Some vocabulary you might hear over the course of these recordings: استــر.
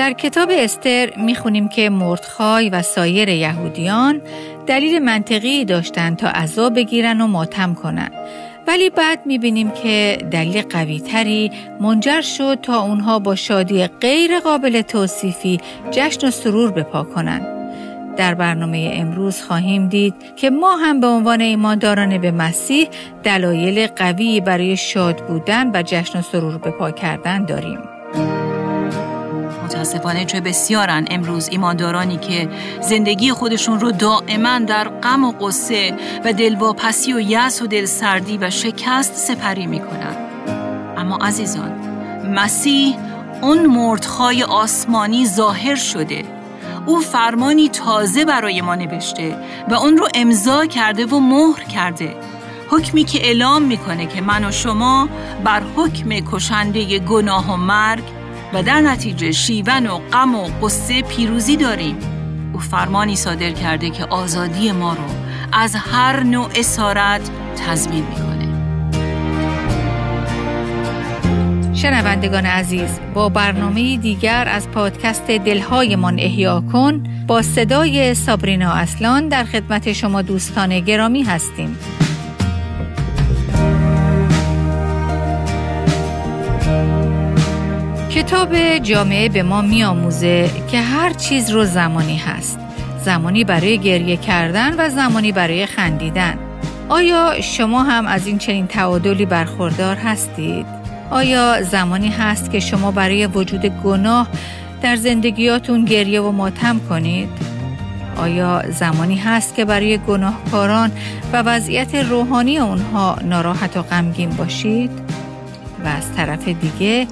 در کتاب استر میخونیم که مردخای و سایر یهودیان دلیل منطقی داشتن تا عذاب بگیرن و ماتم کنن، ولی بعد میبینیم که دلیل قوی تری منجر شد تا اونها با شادی غیر قابل توصیفی جشن و سرور بپا کنن. در برنامه امروز خواهیم دید که ما هم به عنوان ایمانداران به مسیح دلایل قوی برای شاد بودن و جشن و سرور بپا کردن داریم. متاسفانه چه بسیارن امروز ایماندارانی که زندگی خودشون رو دائما در غم و غصه و دلواپسی و یأس و دلسردی و شکست سپری میکنن. اما عزیزان، مسیح اون مردخای آسمانی ظاهر شده. او فرمانی تازه برای ما نوشته و اون رو امضا کرده و مهر کرده، حکمی که اعلام میکنه که من و شما بر حکم کشنده گناه و مرگ و در نتیجه شیون و غم و غصه پیروزی داریم. او فرمانی صادر کرده که آزادی ما رو از هر نوع اسارت تضمین میکنه. شنوندگان عزیز، با برنامه دیگر از پادکست دلهای من احیا کن با صدای سابرینا اصلان در خدمت شما دوستان گرامی هستیم. کتاب جامعه به ما می‌آموزه که هر چیز رو زمانی هست، زمانی برای گریه کردن و زمانی برای خندیدن. آیا شما هم از این چنین تعادلی برخوردار هستید؟ آیا زمانی هست که شما برای وجود گناه در زندگیاتون گریه و ماتم کنید؟ آیا زمانی هست که برای گناهکاران و وضعیت روحانی اونها ناراحت و غمگین باشید؟ و از طرف دیگه،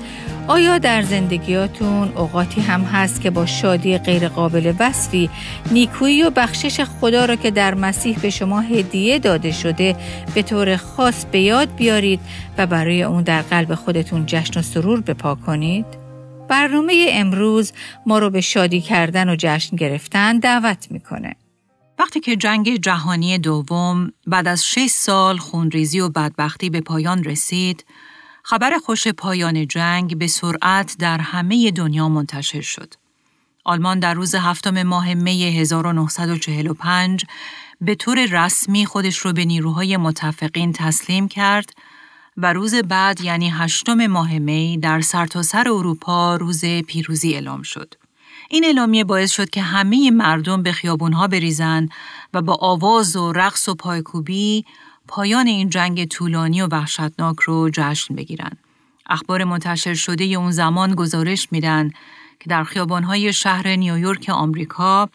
آیا در زندگیاتون اوقاتی هم هست که با شادی غیر قابل وصفی نیکویی و بخشش خدا را که در مسیح به شما هدیه داده شده به طور خاص به یاد بیارید و برای اون در قلب خودتون جشن و سرور بپا کنید؟ برنامه امروز ما رو به شادی کردن و جشن گرفتن دعوت میکنه. وقتی که جنگ جهانی دوم بعد از 6 سال خونریزی و بدبختی به پایان رسید، خبر خوش پایان جنگ به سرعت در همه دنیا منتشر شد. آلمان در روز 7 ماه می 1945 به طور رسمی خودش رو به نیروهای متفقین تسلیم کرد و روز بعد یعنی 8 ماه می در سرتاسر اروپا روز پیروزی اعلام شد. این اعلامیه باعث شد که همه مردم به خیابونها بریزن و با آواز و رقص و پایکوبی پایان این جنگ طولانی و وحشتناک رو جشن بگیرن. اخبار منتشر شده اون زمان گزارش میدن که در خیابان‌های شهر نیویورک آمریکا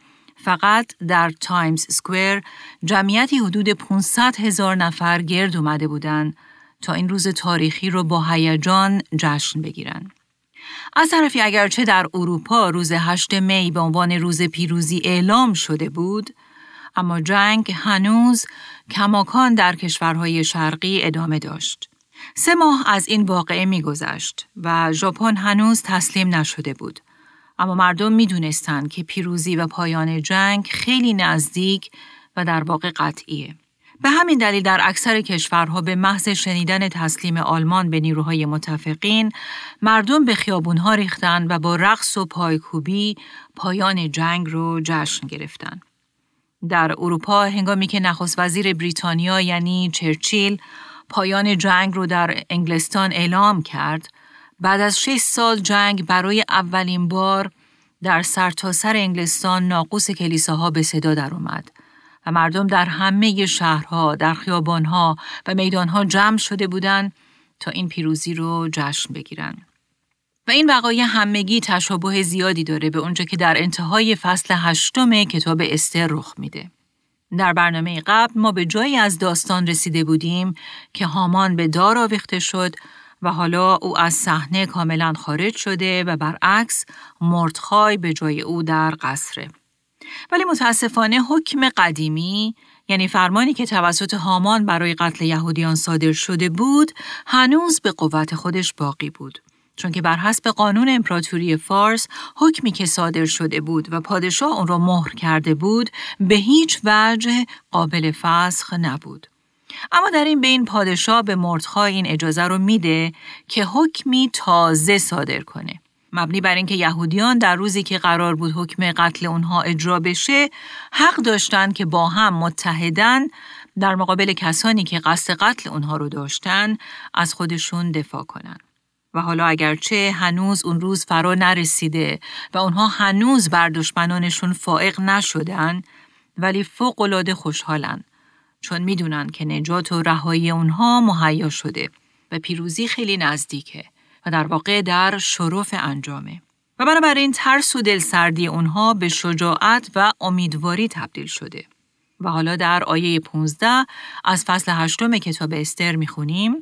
فقط در تایمز سکوئر جمعیتی حدود 500,000 نفر گرد اومده بودن تا این روز تاریخی رو با هیجان جشن بگیرن. از طرفی اگرچه در اروپا روز 8 می به عنوان روز پیروزی اعلام شده بود، اما جنگ هنوز کماکان در کشورهای شرقی ادامه داشت. 3 ماه از این واقعه می‌گذشت و ژاپن هنوز تسلیم نشده بود. اما مردم می‌دونستند که پیروزی و پایان جنگ خیلی نزدیک و در واقع قطعیه. به همین دلیل در اکثر کشورها به محض شنیدن تسلیم آلمان به نیروهای متفقین، مردم به خیابون‌ها ریختند و با رقص و پایکوبی پایان جنگ رو جشن گرفتند. در اروپا هنگامی که نخست وزیر بریتانیا یعنی چرچیل پایان جنگ رو در انگلستان اعلام کرد، بعد از 6 سال جنگ برای اولین بار در سرتاسر انگلستان ناقوس کلیساها به صدا در اومد و مردم در همه شهرها، در خیابانها و میدانها جمع شده بودند تا این پیروزی رو جشن بگیرن. و این وقایع همگی تشابه زیادی داره به اونجا که در انتهای فصل 8 کتاب استر رخ میده. در برنامه قبل ما به جایی از داستان رسیده بودیم که هامان به دار آویخته شد و حالا او از صحنه کاملا خارج شده و برعکس مردخای به جای او در قصره. ولی متاسفانه حکم قدیمی، یعنی فرمانی که توسط هامان برای قتل یهودیان صادر شده بود، هنوز به قوت خودش باقی بود. چون که بر حسب قانون امپراتوری فارس، حکمی که صادر شده بود و پادشاه اون را مهر کرده بود، به هیچ وجه قابل فسخ نبود. اما در این بین پادشاه به مردخای این اجازه رو میده که حکمی تازه صادر کنه مبنی بر اینکه یهودیان در روزی که قرار بود حکم قتل اونها اجرا بشه حق داشتند که با هم متحدن در مقابل کسانی که قصد قتل اونها رو داشتن از خودشون دفاع کنن. و حالا اگرچه هنوز اون روز فرا نرسیده و اونها هنوز بر دشمنانشون فائق نشدن، ولی فوق‌العاده خوشحالن، چون میدونن که نجات و رهایی اونها مهیا شده و پیروزی خیلی نزدیکه و در واقع در شرف انجامه. و بنابراین ترس و دلسردی اونها به شجاعت و امیدواری تبدیل شده. و حالا در آیه 15 از فصل 8 کتاب استر میخونیم: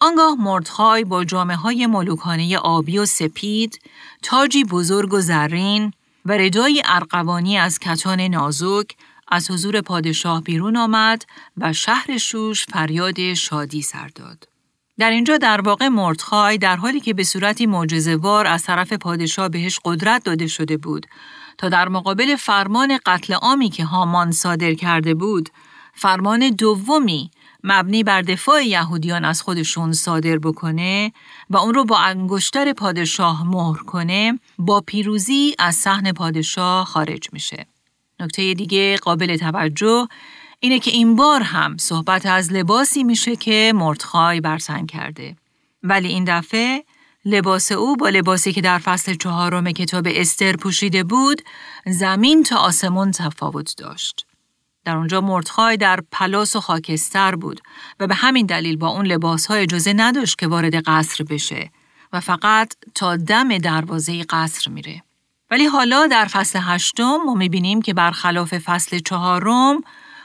آنگاه مردخای با جامه‌های ملوکانه آبی و سپید، تاجی بزرگ و زرین و ردای ارغوانی از کتان نازک از حضور پادشاه بیرون آمد و شهر شوش فریاد شادی سر داد. در اینجا در واقع مردخای در حالی که به صورتی معجزه‌وار از طرف پادشاه بهش قدرت داده شده بود تا در مقابل فرمان قتل عامی که هامان صادر کرده بود، فرمان دومی مبنی بر دفاع یهودیان از خودشون صادر بکنه و اون رو با انگشتر پادشاه مهر کنه، با پیروزی از صحن پادشاه خارج میشه. نکته دیگه قابل توجه اینه که این بار هم صحبت از لباسی میشه که مردخای بر تن کرده، ولی این دفعه لباس او با لباسی که در فصل 4 کتاب استر پوشیده بود زمین تا آسمون تفاوت داشت. در اونجا مردخای در پلاس و خاکستر بود و به همین دلیل با اون لباس‌ها اجازه نداشت که وارد قصر بشه و فقط تا دم دروازه قصر میره. ولی حالا در فصل 8 ما میبینیم که برخلاف فصل 4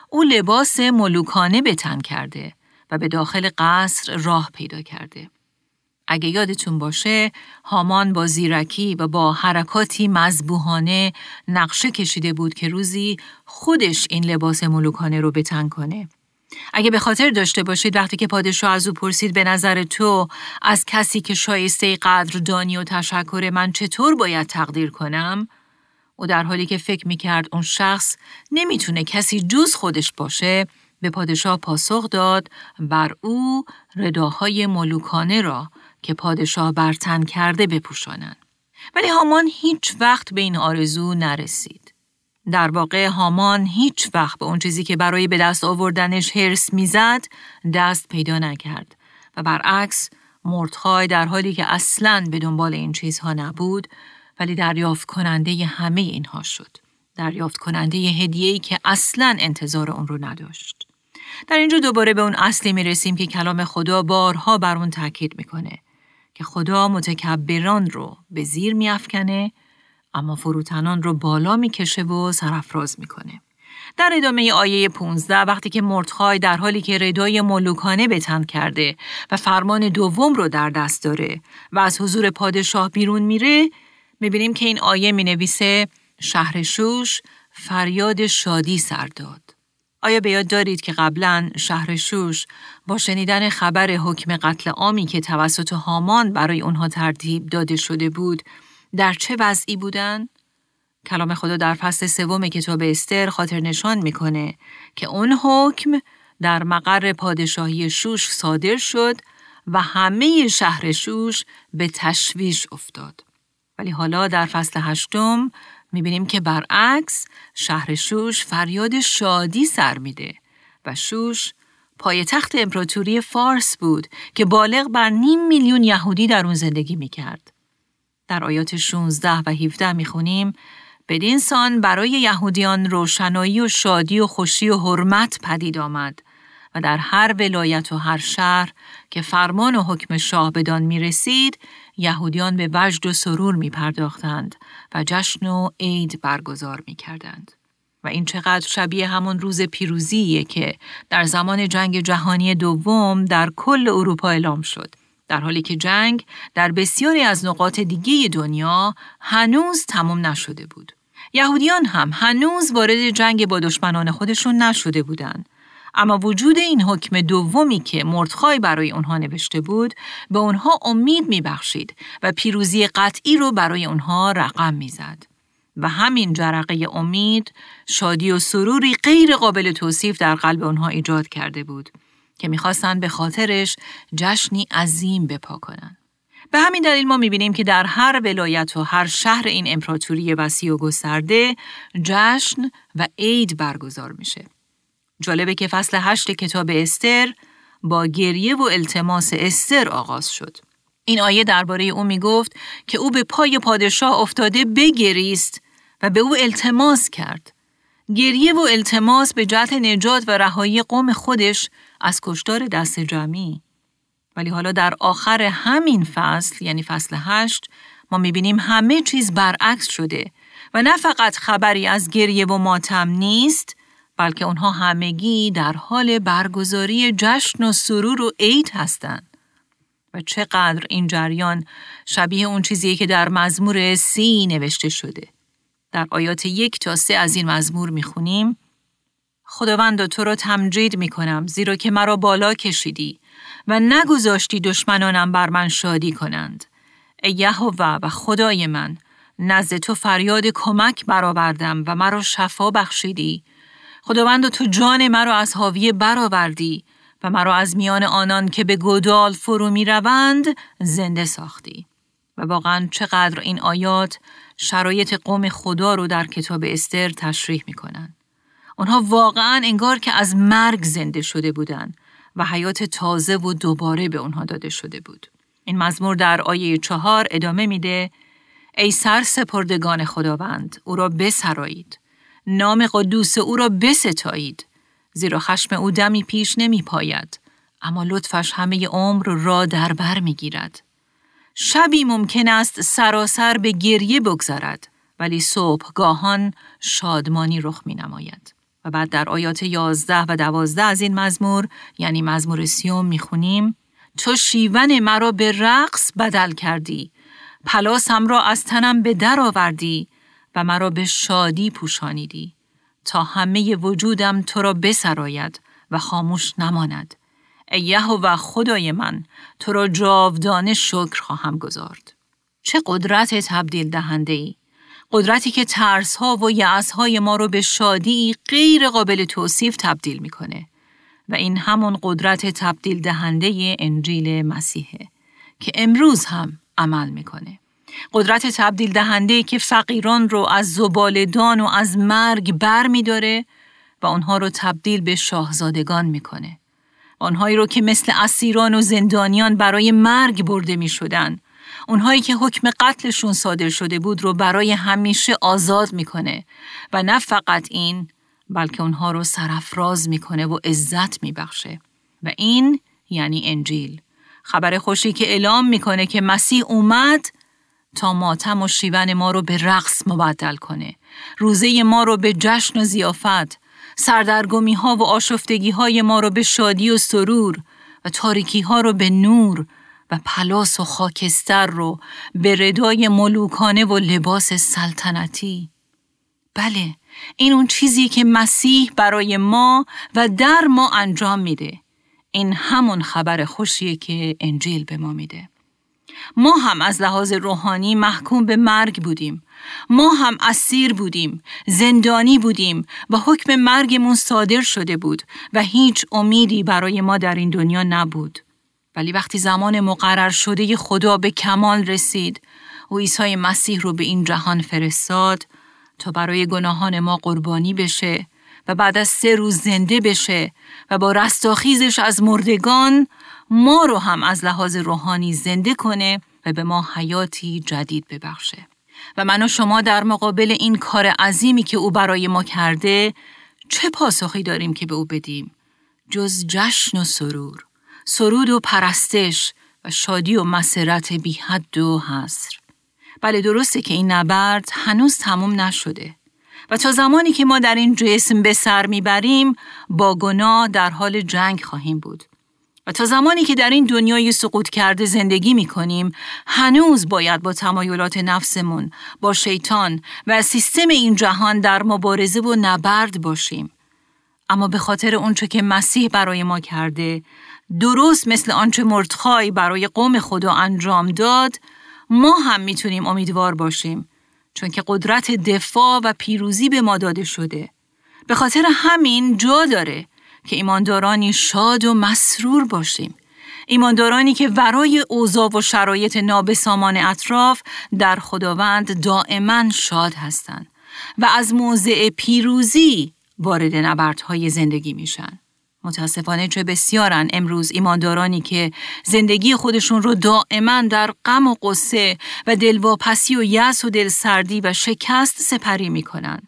او لباس ملوکانه به تن کرده و به داخل قصر راه پیدا کرده. اگه یادتون باشه، هامان با زیرکی و با حرکاتی مذبوحانه نقشه کشیده بود که روزی خودش این لباس ملوکانه رو به تن کنه. اگه به خاطر داشته باشید، وقتی که پادشاه از او پرسید به نظر تو از کسی که شایسته قدردانی و تشکر من چطور باید تقدیر کنم، او در حالی که فکر میکرد اون شخص نمیتونه کسی جز خودش باشه، به پادشاه پاسخ داد بر او رداهای ملوکانه را که پادشاه بر تن کرده بپوشانند. ولی هامان هیچ وقت به این آرزو نرسید. در واقع هامان هیچ وقت به اون چیزی که برای به دست آوردنش حرص میزد دست پیدا نکرد و برعکس مردخای در حالی که اصلاً به دنبال این چیزها نبود، ولی دریافت کننده همه اینها شد. دریافت کننده هدیه‌ای که اصلاً انتظار اون رو نداشت. در اینجا دوباره به اون اصلی میرسیم که کلام خدا بارها بر اون تاکید میکنه که خدا متکبران رو به زیر میافکنه، اما فروتنان رو بالا میکشه و سرافراز میکنه. در ادامه آیه 15 وقتی که مردخای در حالی که ردای ملوکانه به تن کرده و فرمان دوم رو در دست داره و از حضور پادشاه بیرون میره، میبینیم که این آیه مینویسه شهر شوش فریاد شادی سر داد. آیا به یاد دارید که قبلاً شهر شوش با شنیدن خبر حکم قتل عامی که توسط هامان برای اونها ترتیب داده شده بود، در چه وضعی بودن؟ کلام خدا در فصل 3 کتاب استر خاطر نشان میکنه که اون حکم در مقر پادشاهی شوش صادر شد و همه شهر شوش به تشویش افتاد. ولی حالا در فصل 8 میبینیم که برعکس شهر شوش فریاد شادی سر میده و شوش پایتخت امپراتوری فارس بود که بالغ بر 500,000 یهودی در اون زندگی میکرد. در آیات 16 و 17 میخونیم بدین سان برای یهودیان روشنایی و شادی و خوشی و حرمت پدید آمد و در هر ولایت و هر شهر که فرمان و حکم شاه بدان میرسید، یهودیان به وجد و سرور میپرداختند و جشن و عید برگزار میکردند. و این چقدر شبیه همون روز پیروزیه که در زمان جنگ جهانی دوم در کل اروپا اعلام شد، در حالی که جنگ در بسیاری از نقاط دیگه دنیا هنوز تمام نشده بود. یهودیان هم هنوز وارد جنگ با دشمنان خودشون نشده بودند، اما وجود این حکم دومی که مردخای برای اونها نوشته بود به اونها امید میبخشید و پیروزی قطعی رو برای اونها رقم میزد. و همین جرقه امید شادی و سروری غیر قابل توصیف در قلب اونها ایجاد کرده بود که میخواستن به خاطرش جشنی عظیم بپا کنن. به همین دلیل ما می‌بینیم که در هر ولایت و هر شهر این امپراتوری وسیع و گسترده جشن و عید برگزار میشه. جالبه که فصل 8 کتاب استر با گریه و التماس استر آغاز شد. این آیه درباره او میگفت که او به پای پادشاه افتاده بگریست و به او التماس کرد. گریه و التماس به جهت نجات و رهایی قوم خودش از کشتار دست جمعی. ولی حالا در آخر همین فصل، یعنی فصل 8، ما میبینیم همه چیز برعکس شده و نه فقط خبری از گریه و ماتم نیست، بلکه اونها همگی در حال برگزاری جشن و سرور و عید هستند. و چقدر این جریان شبیه اون چیزیه که در مزمور 30 نوشته شده. در آیات 1 تا 3 از این مزمور میخونیم: خداوندا تو را تمجید میکنم، زیرا که مرا بالا کشیدی و نگذاشتی دشمنانم بر من شادی کنند. ای یهوه و خدای من، نزد تو فریاد کمک برآوردم و مرا شفا بخشیدی. خداوند تو جان مرا از حاویه برآوردی و مرا از میان آنان که به گودال فرو می روند زنده ساختی. و واقعاً چقدر این آیات شرایط قوم خدا رو در کتاب استر تشریح می کنن. اونها واقعاً انگار که از مرگ زنده شده بودن و حیات تازه و دوباره به اونها داده شده بود. این مزمور در آیه 4 ادامه میده: ای سر سپردگان خداوند، او را بسرایید. نام قدوس او را بستایید، زیرا خشم او دمی پیش نمی پاید، اما لطفش همه عمر را در بر می گیرد. شبی ممکن است سراسر به گریه بگذرد، ولی صبحگاهان شادمانی رخ می نماید. و بعد در آیات 11 و 12 از این مزمور، یعنی مزمور 30 می خونیم: تو شیون مرا به رقص بدل کردی، پلاسم را از تنم به در آوردی و مرا به شادی پوشانیدی، تا همه وجودم تو را بسراید و خاموش نماند. ای یهوه خدای من، تو را جاودانه شکر خواهم گزارد. چه قدرت تبدیل دهنده‌ای! قدرتی که ترس‌ها و یأس‌های ما را به شادی غیر قابل توصیف تبدیل می‌کنه. و این همون قدرت تبدیل دهنده انجیل مسیحه که امروز هم عمل می‌کنه. قدرت تبدیل دهنده‌ای که فقیران رو از زباله‌دان و از مرگ بر می داره و اونها رو تبدیل به شاهزادگان می کنه. آنهایی رو که مثل اسیران و زندانیان برای مرگ برده می شدن، اونهایی که حکم قتلشون صادر شده بود رو برای همیشه آزاد می کنه. و نه فقط این، بلکه اونها رو سرافراز می کنه و عزت می بخشه. و این یعنی انجیل، خبر خوشی که اعلام می کنه که مسیح اومد تا ماتم و شیون ما رو به رقص مبدل کنه، روزه ما رو به جشن و ضیافت، سردرگمی ها و آشفتگی های ما رو به شادی و سرور، و تاریکی ها رو به نور، و پلاس و خاکستر رو به ردای ملوکانه و لباس سلطنتی. بله، این اون چیزی که مسیح برای ما و در ما انجام میده. این همون خبر خوشیه که انجیل به ما میده. ما هم از لحاظ روحانی محکوم به مرگ بودیم. ما هم اسیر بودیم، زندانی بودیم و حکم مرگمون صادر شده بود و هیچ امیدی برای ما در این دنیا نبود. ولی وقتی زمان مقرر شده خدا به کمال رسید و عیسی مسیح رو به این جهان فرستاد تا برای گناهان ما قربانی بشه و بعد از 3 روز زنده بشه و با رستاخیزش از مردگان ما رو هم از لحاظ روحانی زنده کنه و به ما حیاتی جدید ببخشه. و من و شما در مقابل این کار عظیمی که او برای ما کرده چه پاسخی داریم که به او بدیم؟ جز جشن و سرور، سرود و پرستش و شادی و مسرت بی حد و حصر. بله، درسته که این نبرد هنوز تموم نشده و تا زمانی که ما در این جسم به سر میبریم با گناه در حال جنگ خواهیم بود. و تا زمانی که در این دنیای سقوط کرده زندگی می کنیم، هنوز باید با تمایلات نفسمون، با شیطان و سیستم این جهان در مبارزه و نبرد باشیم. اما به خاطر اونچه که مسیح برای ما کرده، درست مثل آنچه مردخای برای قوم خدا انجام داد، ما هم می تونیم امیدوار باشیم، چون که قدرت دفاع و پیروزی به ما داده شده. به خاطر همین جا داره که ایماندارانی شاد و مسرور باشیم. ایماندارانی که ورای اوضاع و شرایط نابسامان اطراف در خداوند دائما شاد هستند و از موضع پیروزی وارد نبردهای زندگی میشن. متاسفانه چه بسیارن امروز ایماندارانی که زندگی خودشون رو دائما در غم و قصه و دلواپسی و یأس و دلسردی و شکست سپری میکنن.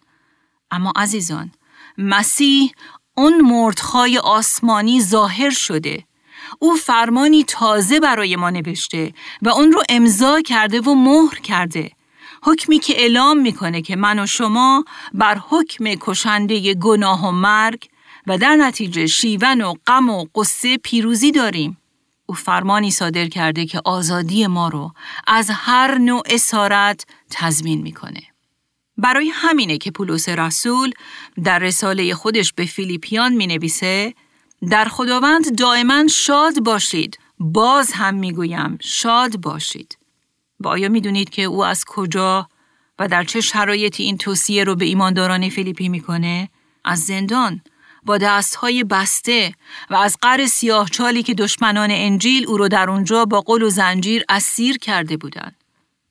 اما عزیزان، مسیح اون مردخای آسمانی ظاهر شده. او فرمانی تازه برای ما نوشته و اون رو امضا کرده و مهر کرده. حکمی که اعلام میکنه که من و شما بر حکم کشنده گناه و مرگ و در نتیجه شیون و غم و قصه پیروزی داریم. او فرمانی صادر کرده که آزادی ما رو از هر نوع اسارت تضمین میکنه. برای همینه که پولس رسول در رساله خودش به فیلیپیان می نویسه در خداوند دائما شاد باشید، باز هم می گویم شاد باشید. با آیا می دونید که او از کجا و در چه شرایطی این توصیه رو به ایمانداران فیلیپی می کنه؟ از زندان، با دستهای بسته و از قعر سیاهچالی که دشمنان انجیل او رو در اونجا با قل و زنجیر اسیر کرده بودند.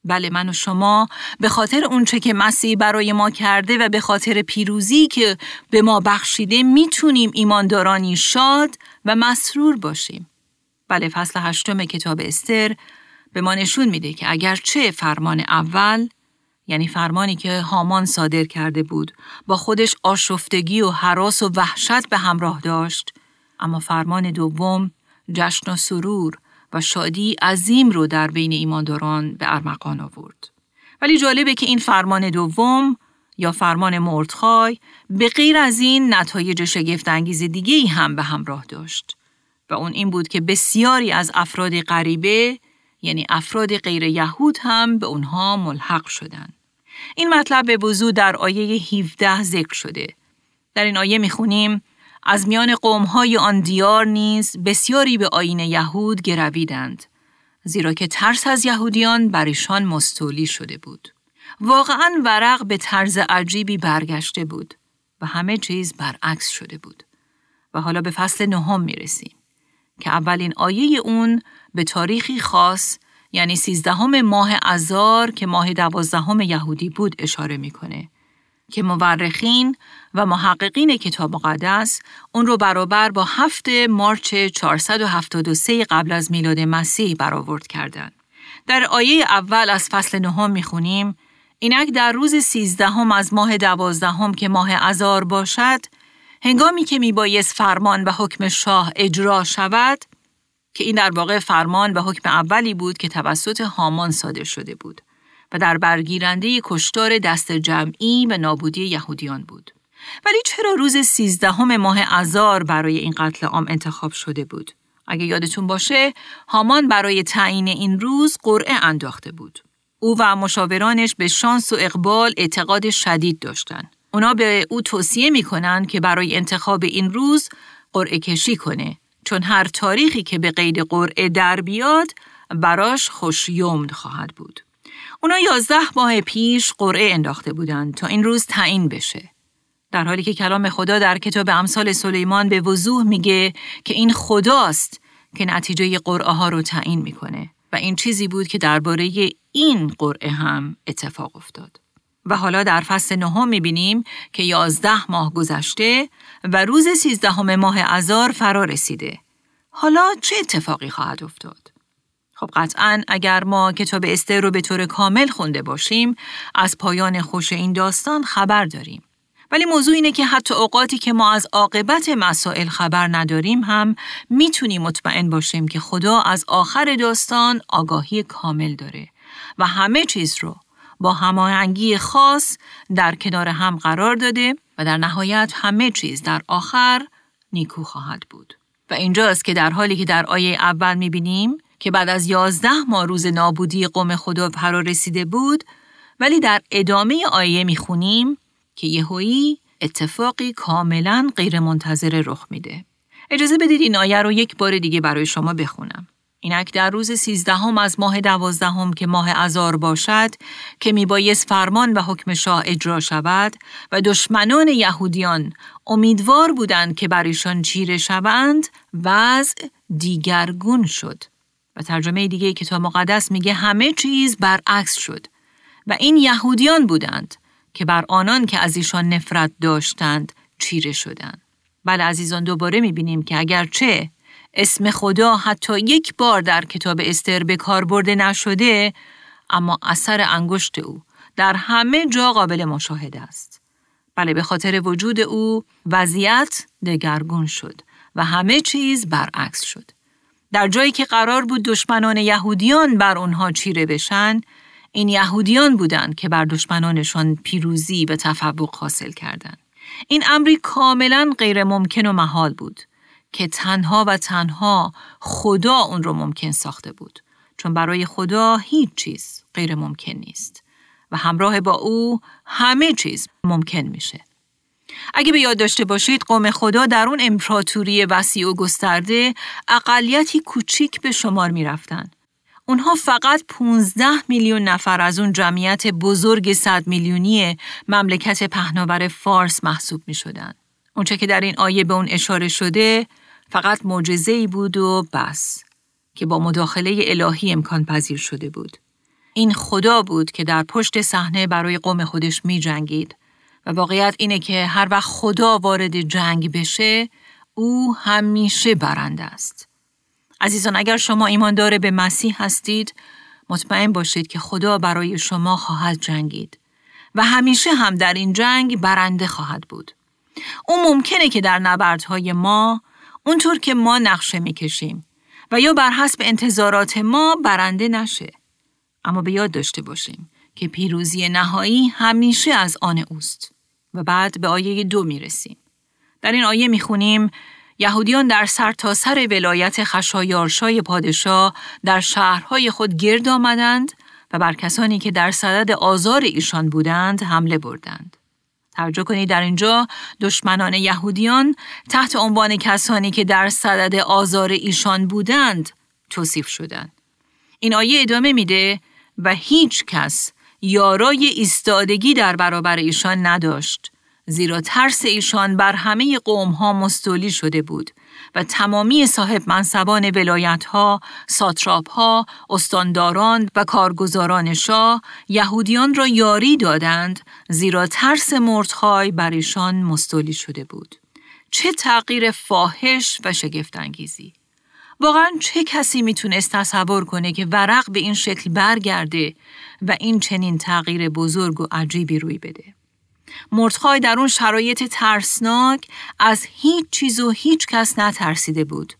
بله، من و شما به خاطر اونچه که مسیح برای ما کرده و به خاطر پیروزی که به ما بخشیده میتونیم ایماندارانی شاد و مسرور باشیم. بله، فصل 8 کتاب استر به ما نشون میده که اگرچه فرمان اول، یعنی فرمانی که هامان صادر کرده بود، با خودش آشفتگی و هراس و وحشت به همراه داشت، اما فرمان دوم جشن و سرور و شادی عظیم رو در بین ایمانداران به ارمغان آورد. ولی جالبه که این فرمان دوم یا فرمان مردخای به غیر از این نتایج شگفت‌انگیز دیگه‌ای هم به همراه داشت و اون این بود که بسیاری از افراد غریبه، یعنی افراد غیر یهود، هم به اونها ملحق شدند. این مطلب به وضوح در آیه 17 ذکر شده. در این آیه میخونیم از میان قوم‌های آن دیار نیز بسیاری به آیین یهود گرویدند، زیرا که ترس از یهودیان بر ایشان مستولی شده بود. واقعاً ورق به طرز عجیبی برگشته بود و همه چیز برعکس شده بود. و حالا به فصل 9 میرسیم که اولین آیه اون به تاریخی خاص، یعنی 13 ماه آذار که ماه 12 یهودی بود، اشاره میکنه که مورخین و محققین کتاب مقدس اون رو برابر با 7 مارس 473 قبل از میلاد مسیح برآورد کردند. در آیه اول از فصل 9 میخونیم اینک در روز 13 از ماه 12 که ماه آذار باشد، هنگامی که میبایست فرمان و حکم شاه اجرا شود، که این در واقع فرمان و حکم اولی بود که توسط هامان صادر شده بود و در برگیرنده کشتار دست جمعی و نابودی یهودیان بود. ولی چرا روز 13 ماه آذار برای این قتل عام انتخاب شده بود؟ اگه یادتون باشه، هامان برای تعیین این روز قرعه انداخته بود. او و مشاورانش به شانس و اقبال اعتقاد شدید داشتن. اونا به او توصیه میکنن که برای انتخاب این روز قرعه کشی کنه، چون هر تاریخی که به قید قرعه در بیاد براش خوشیمن خواهد بود. اونا 11 ماه پیش قرعه انداخته بودند تا این روز تعیین بشه. در حالی که کلام خدا در کتاب امثال سلیمان به وضوح میگه که این خداست که نتیجه قرعه ها رو تعیین میکنه و این چیزی بود که درباره این قرعه هم اتفاق افتاد. و حالا در فصل 9 میبینیم که 11 ماه گذشته و روز 13 ماه آذار فرا رسیده. حالا چه اتفاقی خواهد افتاد؟ خب قطعاً اگر ما کتاب استر رو به طور کامل خونده باشیم، از پایان خوش این داستان خبر داریم. ولی موضوع اینه که حتی اوقاتی که ما از عاقبت مسائل خبر نداریم هم میتونیم مطمئن باشیم که خدا از آخر داستان آگاهی کامل داره و همه چیز رو با هماهنگی خاص در کنار هم قرار داده و در نهایت همه چیز در آخر نیکو خواهد بود. و اینجاست که در حالی که در آیه اول میبینیم که بعد از 11 ماه روز نابودی قوم خدا فرا رسیده بود، ولی در ادامه آیه میخونیم که یهویی اتفاقی کاملا غیر منتظره رخ میده. اجازه بدید این آیه رو یک بار دیگه برای شما بخونم. اینک در روز 13 از ماه 12 که ماه آذار باشد، که میبایست فرمان و حکم شاه اجرا شود و دشمنان یهودیان امیدوار بودند که بر ایشان چیره شوند، وضع دیگرگون شد. و ترجمه دیگه کتاب مقدس میگه همه چیز برعکس شد و این یهودیان بودند که بر آنان که از ایشان نفرت داشتند چیره شدند. بله عزیزان، دوباره میبینیم که اگرچه اسم خدا حتی یک بار در کتاب استر به کار برده نشده، اما اثر انگشت او در همه جا قابل مشاهده است. بله به خاطر وجود او وضعیت دگرگون شد و همه چیز برعکس شد. در جایی که قرار بود دشمنان یهودیان بر آنها چیره بشن، این یهودیان بودند که بر دشمنانشان پیروزی و تفوق حاصل کردند. این امری کاملا غیر ممکن و محال بود که تنها و تنها خدا اون رو ممکن ساخته بود، چون برای خدا هیچ چیز غیر ممکن نیست و همراه با او همه چیز ممکن میشه. اگه به یاد داشته باشید، قوم خدا در اون امپراتوری وسیع و گسترده اقلیتی کوچیک به شمار می رفتن. اونها فقط 15 میلیون نفر از اون جمعیت بزرگ 100 میلیونی مملکت پهناور فارس محسوب می شدن. اونچه که در این آیه به اون اشاره شده فقط معجزه‌ای بود و بس، که با مداخله الهی امکان پذیر شده بود. این خدا بود که در پشت صحنه برای قوم خودش می جنگید. و واقعیت اینه که هر وقت خدا وارد جنگ بشه، او همیشه برنده است. عزیزان، اگر شما ایماندار به مسیح هستید، مطمئن باشید که خدا برای شما خواهد جنگید و همیشه هم در این جنگ برنده خواهد بود. او ممکنه که در نبردهای ما، اونطور که ما نقشه میکشیم و یا بر حسب انتظارات ما برنده نشه. اما به یاد داشته باشیم که پیروزی نهایی همیشه از آن اوست. و بعد به آیه 2 میرسیم. در این آیه میخونیم یهودیان در سرتاسر ولایت خشایارشای پادشاه در شهرهای خود گرد آمدند و بر کسانی که در صدد آزار ایشان بودند حمله بردند. توجه کنید، در اینجا دشمنان یهودیان تحت عنوان کسانی که در صدد آزار ایشان بودند توصیف شدند. این آیه ادامه میده و هیچ کس یارای ایستادگی در برابر ایشان نداشت، زیرا ترس ایشان بر همه قومها مستولی شده بود و تمامی صاحب منصبان ولایتها، ساتراپها، استانداران و کارگزاران شاه یهودیان را یاری دادند، زیرا ترس مردخای بر ایشان مستولی شده بود. چه تغییر فاحش و شگفت‌انگیزی! واقعاً چه کسی میتونست تصور کنه که ورق به این شکل برگرده و این چنین تغییر بزرگ و عجیبی روی بده؟ مردخای در اون شرایط ترسناک از هیچ چیز و هیچ کس نترسیده بود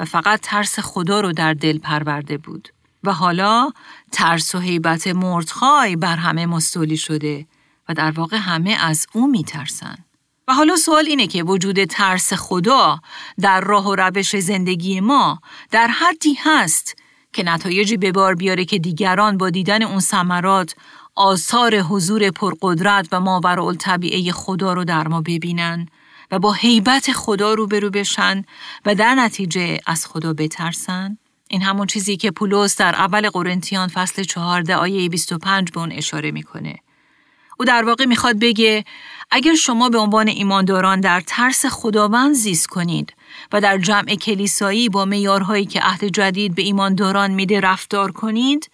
و فقط ترس خدا رو در دل پرورده بود و حالا ترس و هیبت مردخای بر همه مستولی شده و در واقع همه از او میترسن. و حالا سوال اینه که وجود ترس خدا در راه و روش زندگی ما در حدی هست که نتایجی به بار بیاره که دیگران با دیدن اون ثمرات آثار حضور پرقدرت و ماوراءالطبیعه خدا رو در ما ببینن و با هیبت خدا روبرو بشن و در نتیجه از خدا بترسن؟ این همون چیزی که پولس در اول قرنتیان فصل 14 آیه 25 به اون اشاره میکنه. او در واقع میخواد بگه اگر شما به عنوان ایمانداران در ترس خداوند زیست کنید و در جمع کلیسایی با معیارهایی که عهد جدید به ایمانداران میده رفتار کنید،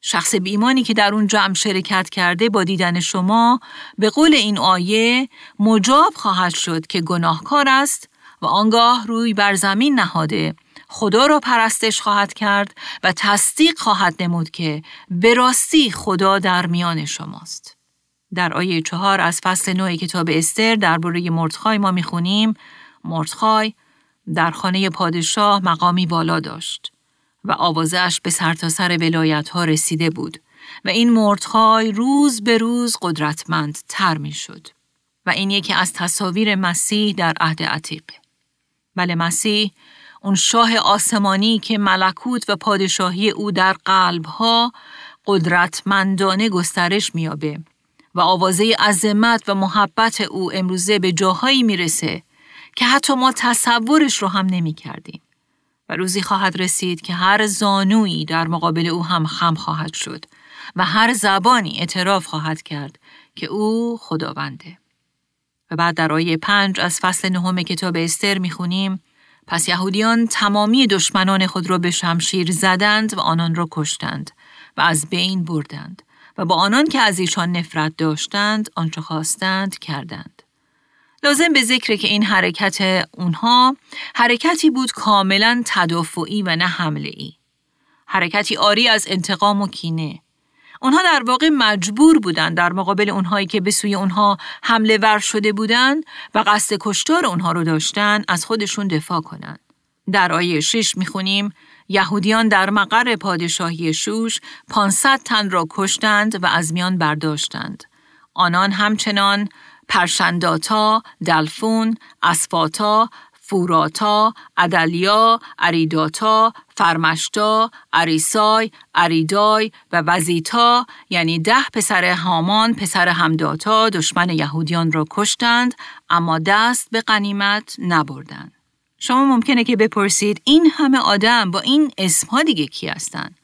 شخص بی ایمانی که در اون جمع شرکت کرده با دیدن شما به قول این آیه مجاب خواهد شد که گناهکار است و آنگاه روی بر زمین نهاده خدا را پرستش خواهد کرد و تصدیق خواهد نمود که به راستی خدا در میان شماست. در آیه 4 از فصل 9 کتاب استر درباره مردخای ما میخونیم مردخای در خانه پادشاه مقامی بالا داشت و آوازش به سرتاسر ولایت ها رسیده بود و این مردخای روز به روز قدرتمند تر میشد و این یکی از تصاویر مسیح در عهد عتیق. بله مسیح اون شاه آسمانی که ملکوت و پادشاهی او در قلب ها قدرتمندانه گسترش مییابه و آوازه عظمت و محبت او امروزه به جاهایی میرسه که حتی ما تصورش رو هم نمی کردیم. و روزی خواهد رسید که هر زانویی در مقابل او هم خم خواهد شد و هر زبانی اعتراف خواهد کرد که او خداونده. و بعد در آیه 5 از فصل 9 کتاب استر می خونیم پس یهودیان تمامی دشمنان خود را به شمشیر زدند و آنان را کشتند و از بین بردند و با آنان که از ایشان نفرت داشتند آنچه خواستند کردند. لازم به ذکره که این حرکت اونها حرکتی بود کاملا تدافعی و نه حمله‌ای. حرکتی عاری از انتقام و کینه. اونها در واقع مجبور بودند در مقابل اونهایی که به سوی اونها حمله ور شده بودند و قصد کشتار اونها رو داشتند از خودشون دفاع کنند. در آیه 6 میخونیم یهودیان در مقر پادشاهی شوش 500 تن را کشتند و از میان برداشتند. آنان همچنین پرشنداتا، دلفون، اسفاتا، فوراتا، عدلیا، عریداتا، فرمشتا، عریسای، عریدای و وزیتا یعنی 10 پسر هامان پسر همداتا دشمن یهودیان را کشتند اما دست به غنیمت نبردند. شما ممکنه که بپرسید این همه آدم با این اسمها دیگه کی هستند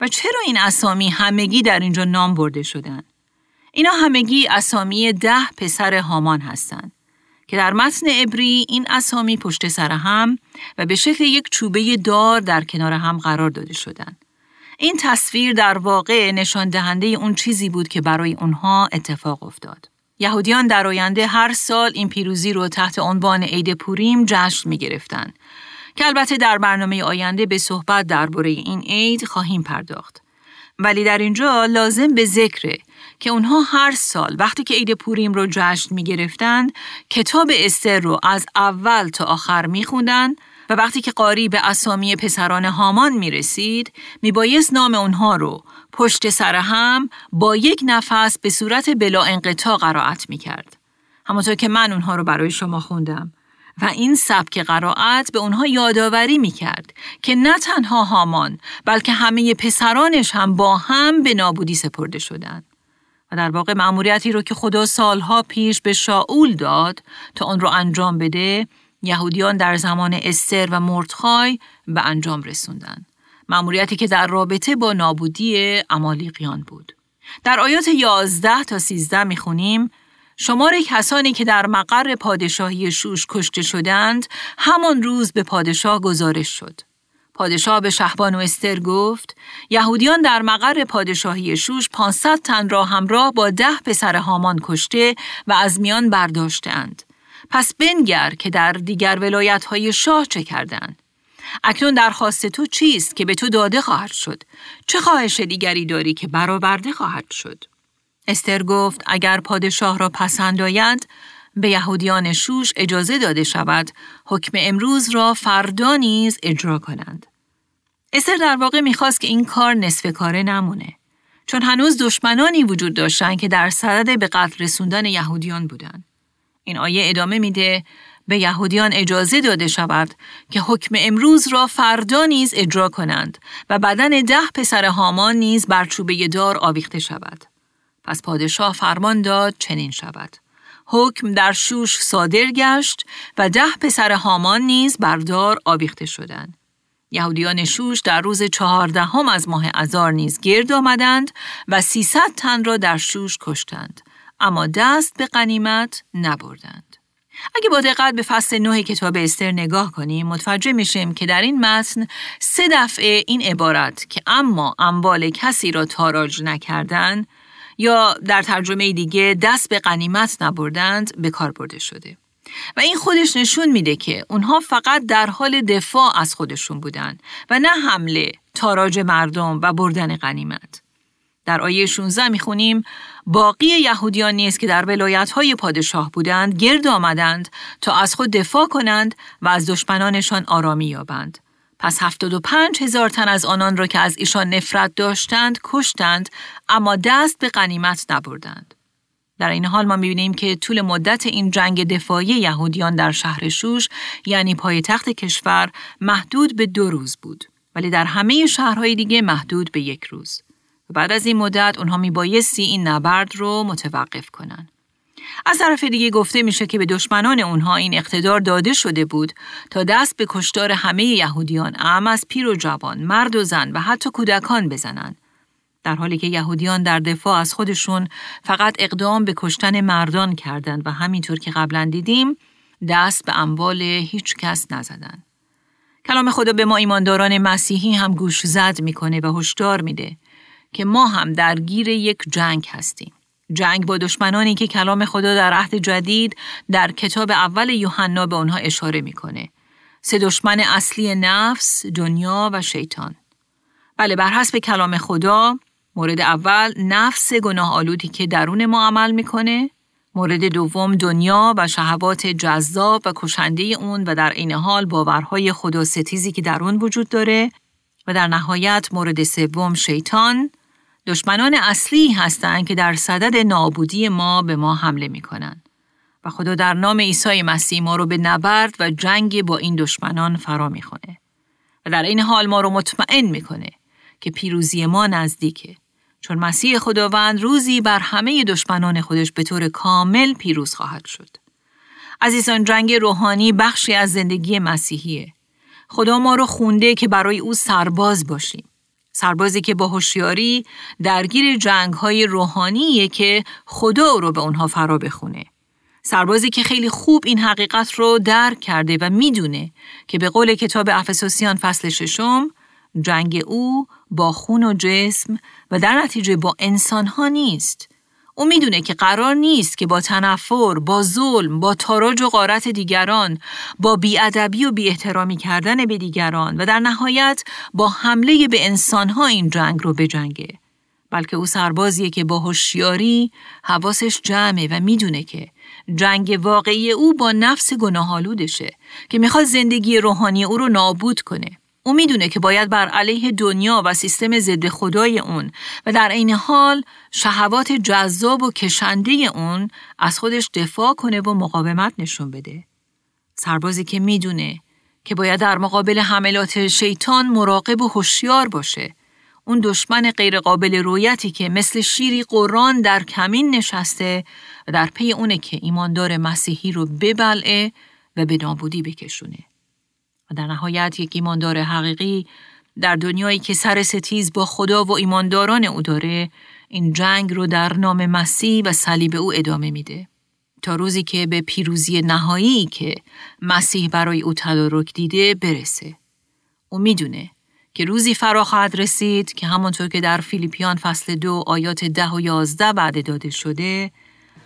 و چرا این اسامی همگی در اینجا نام برده شدن؟ اینا همگی اسامی 10 پسر هامان هستند که در متن عبری این اسامی پشت سر هم و به شکل یک چوبه دار در کنار هم قرار داده شدند. این تصویر در واقع نشان دهنده اون چیزی بود که برای اونها اتفاق افتاد. یهودیان در آینده هر سال این پیروزی رو تحت عنوان عید پوریم جشن می‌گرفتند که البته در برنامه آینده به صحبت درباره این عید خواهیم پرداخت. ولی در اینجا لازم به ذکره که اونها هر سال وقتی که عید پوریم رو جشن می‌گرفتند کتاب استر رو از اول تا آخر می‌خوندند و وقتی که قاری به اسامی پسران هامان می‌رسید میبایست نام اونها رو پشت سر هم با یک نفس به صورت بلا انقطاع قرائت می‌کرد. همونطور که من اونها رو برای شما خوندم و این سبک قرائت به اونها یادآوری می‌کرد که نه تنها هامان بلکه همه پسرانش هم با هم به نابودی سپرده شدند. و در واقع مأموریتی رو که خدا سالها پیش به شاول داد تا اون رو انجام بده، یهودیان در زمان استر و مردخای به انجام رسوندن. مأموریتی که در رابطه با نابودی عمالیقیان بود. در آیات 11 تا 13 میخونیم شمار کسانی که در مقر پادشاهی شوش کشته شدند، همان روز به پادشاه گزارش شد. پادشاه به شهبان و استر گفت یهودیان در مقر پادشاهی شوش 500 تن را همراه با 10 پسر هامان کشته و از میان برداشتند. پس بنگر که در دیگر ولایت‌های شاه چه کردند. اکنون درخواست تو چیست که به تو داده خواهد شد؟ چه خواهش دیگری داری که برآورده خواهد شد؟ استر گفت اگر پادشاه را پسند آید، به یهودیان شوش اجازه داده شود حکم امروز را فردا نیز اجرا کنند. استر در واقع می‌خواست که این کار نصف کاره نمونه چون هنوز دشمنانی وجود داشتند که در صدد به قتل رسوندن یهودیان بودند. این آیه ادامه میده به یهودیان اجازه داده شود که حکم امروز را فردا نیز اجرا کنند و بدن 10 پسر هامان نیز بر چوبه دار آویخته شود. پس پادشاه فرمان داد چنین شود. حکم در شوش صادر گشت و 10 پسر هامان نیز بر دار آویخته شدند. یهودیان شوش در روز 14 از ماه آذر نیز گرد آمدند و 300 تن را در شوش کشتند، اما دست به غنیمت نبردند. اگه با دقت به فصل 9 کتاب استر نگاه کنیم، متوجه میشیم که در این متن 3 دفعه این عبارت که اما اموال کسی را تاراج نکردند، یا در ترجمه دیگه دست به غنیمت نبردند به کار برده شده و این خودش نشون میده که اونها فقط در حال دفاع از خودشون بودن و نه حمله، تاراج مردم و بردن غنیمت. در آیه 16 میخونیم باقی یهودیان نیز که در ولایت‌های پادشاه بودند گرد آمدند تا از خود دفاع کنند و از دشمنانشان آرامی یابند. پس 75000 تن از آنان را که از ایشان نفرت داشتند کشتند اما دست به غنیمت نبردند. در این حال ما می‌بینیم که طول مدت این جنگ دفاعی یهودیان در شهر شوش یعنی پایتخت کشور محدود به 2 روز بود ولی در همه شهرهای دیگه محدود به 1 روز. و بعد از این مدت اونها میبایستی این نبرد رو متوقف کنند. از طرف دیگه گفته میشه که به دشمنان اونها این اقتدار داده شده بود تا دست به کشتار همه یهودیان اعم از پیر و جوان، مرد و زن و حتی کودکان بزنند. در حالی که یهودیان در دفاع از خودشون فقط اقدام به کشتن مردان کردند و همینطور که قبلا دیدیم دست به اموال هیچ کس نزدند. کلام خدا به ما ایمانداران مسیحی هم گوش زد میکنه و هشدار میده که ما هم درگیر یک جنگ هستیم. جنگ با دشمنانی که کلام خدا در عهد جدید در کتاب اول یوحنا به آنها اشاره میکنه. سه دشمن اصلی نفس، دنیا و شیطان. بله، بر حسب کلام خدا، مورد اول نفس گناه آلودی که درون ما عمل میکنه، مورد دوم دنیا و شهوات جذاب و کشنده اون و در عین حال باورهای خداستیزی که در اون وجود داره و در نهایت مورد سوم شیطان، دشمنان اصلی هستند که در صدد نابودی ما به ما حمله میکنن و خدا در نام عیسی مسیح ما رو به نبرد و جنگ با این دشمنان فرا میخونه و در عین حال ما رو مطمئن میکنه که پیروزی ما نزدیکه، چون مسیح خداوند روزی بر همه دشمنان خودش به طور کامل پیروز خواهد شد. عزیزان، جنگ روحانی بخشی از زندگی مسیحیه. خدا ما رو خونده که برای او سرباز باشیم. سربازی که با هوشیاری درگیر جنگ‌های روحانیه که خدا رو به اونها فرا بخونه. سربازی که خیلی خوب این حقیقت رو درک کرده و میدونه که به قول کتاب افسوسیان فصل 6 جنگ او با خون و جسم و در نتیجه با انسانها نیست. او میدونه که قرار نیست که با تنفر، با ظلم، با تاراج و غارت دیگران، با بی‌ادبی و بی‌احترامی کردن به دیگران و در نهایت با حمله به انسانها این جنگ رو بجنگه. بلکه او سربازیه که با هوشیاری حواسش جمعه و میدونه که جنگ واقعی او با نفس گناه‌آلودشه که میخواد زندگی روحانی او رو نابود کنه. او میدونه که باید بر علیه دنیا و سیستم ضد خدای اون و در عین حال شهوات جذاب و کشنده اون از خودش دفاع کنه و مقاومت نشون بده. سربازی که میدونه که باید در مقابل حملات شیطان مراقب و هوشیار باشه. اون دشمن غیر قابل رویتی که مثل شیری قرآن در کمین نشسته و در پی اونه که ایماندار مسیحی رو ببلعه و به نابودی بکشونه. و در نهایت یک ایماندار حقیقی در دنیایی که سر ستیز با خدا و ایمانداران او داره، این جنگ رو در نام مسیح و صلیب او ادامه میده تا روزی که به پیروزی نهایی که مسیح برای او تدارک دیده برسه. او میدونه که روزی فرا خواهد رسید که همونطور که در فیلیپیان فصل 2 آیات 10 و 11 بعد داده شده،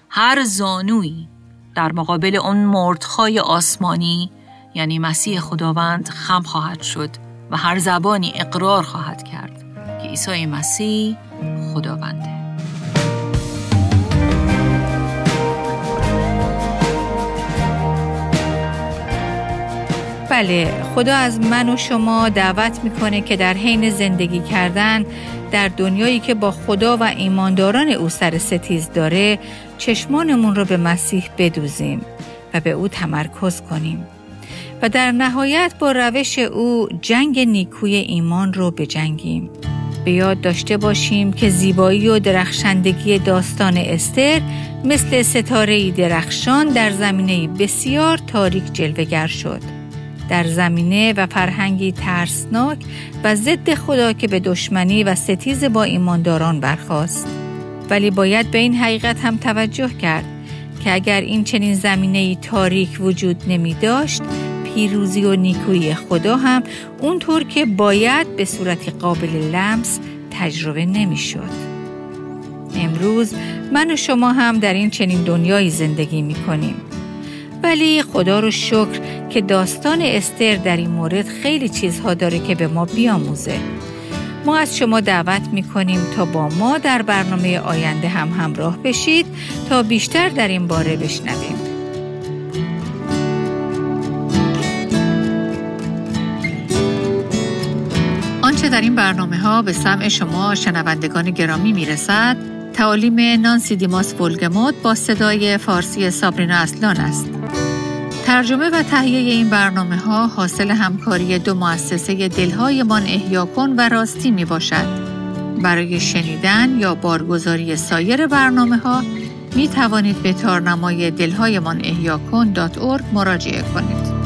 هر زانویی در مقابل اون مردخای آسمانی یعنی مسیح خداوند خم خواهد شد و هر زبانی اقرار خواهد کرد که عیسی مسیح خداونده. بله، خدا از من و شما دعوت میکنه که در حین زندگی کردن در دنیایی که با خدا و ایمانداران او سر ستیز داره، چشمانمون رو به مسیح بدوزیم و به او تمرکز کنیم و در نهایت با روش او جنگ نیکوی ایمان رو بجنگیم. به یاد داشته باشیم که زیبایی و درخشندگی داستان استر مثل ستاره‌ای درخشان در زمینه بسیار تاریک جلوه‌گر شد. در زمینه و فرهنگی ترسناک و ضد خدا که به دشمنی و ستیز با ایمانداران برخاست. ولی باید به این حقیقت هم توجه کرد که اگر این چنین زمینه‌ای تاریک وجود نمی داشت، پیروزی و نیکویی خدا هم اونطور که باید به صورت قابل لمس تجربه نمی شد. امروز من و شما هم در این چنین دنیایی زندگی می کنیم. ولی خدا رو شکر که داستان استر در این مورد خیلی چیزها داره که به ما بیاموزه. ما از شما دعوت می کنیم تا با ما در برنامه آینده هم همراه بشید تا بیشتر در این باره بشنویم. آنچه در این برنامه ها به سمع شما شنوندگان گرامی میرسد، تعالیم نانسی دیماس بولگموت با صدای فارسی سابرینا اصلان است. ترجمه و تهیه این برنامه ها حاصل همکاری دو مؤسسه دلهایمان احیا کن و راستی می باشد. برای شنیدن یا بارگزاری سایر برنامه ها می توانید به تارنمای دلهایمان احیا کن .org مراجعه کنید.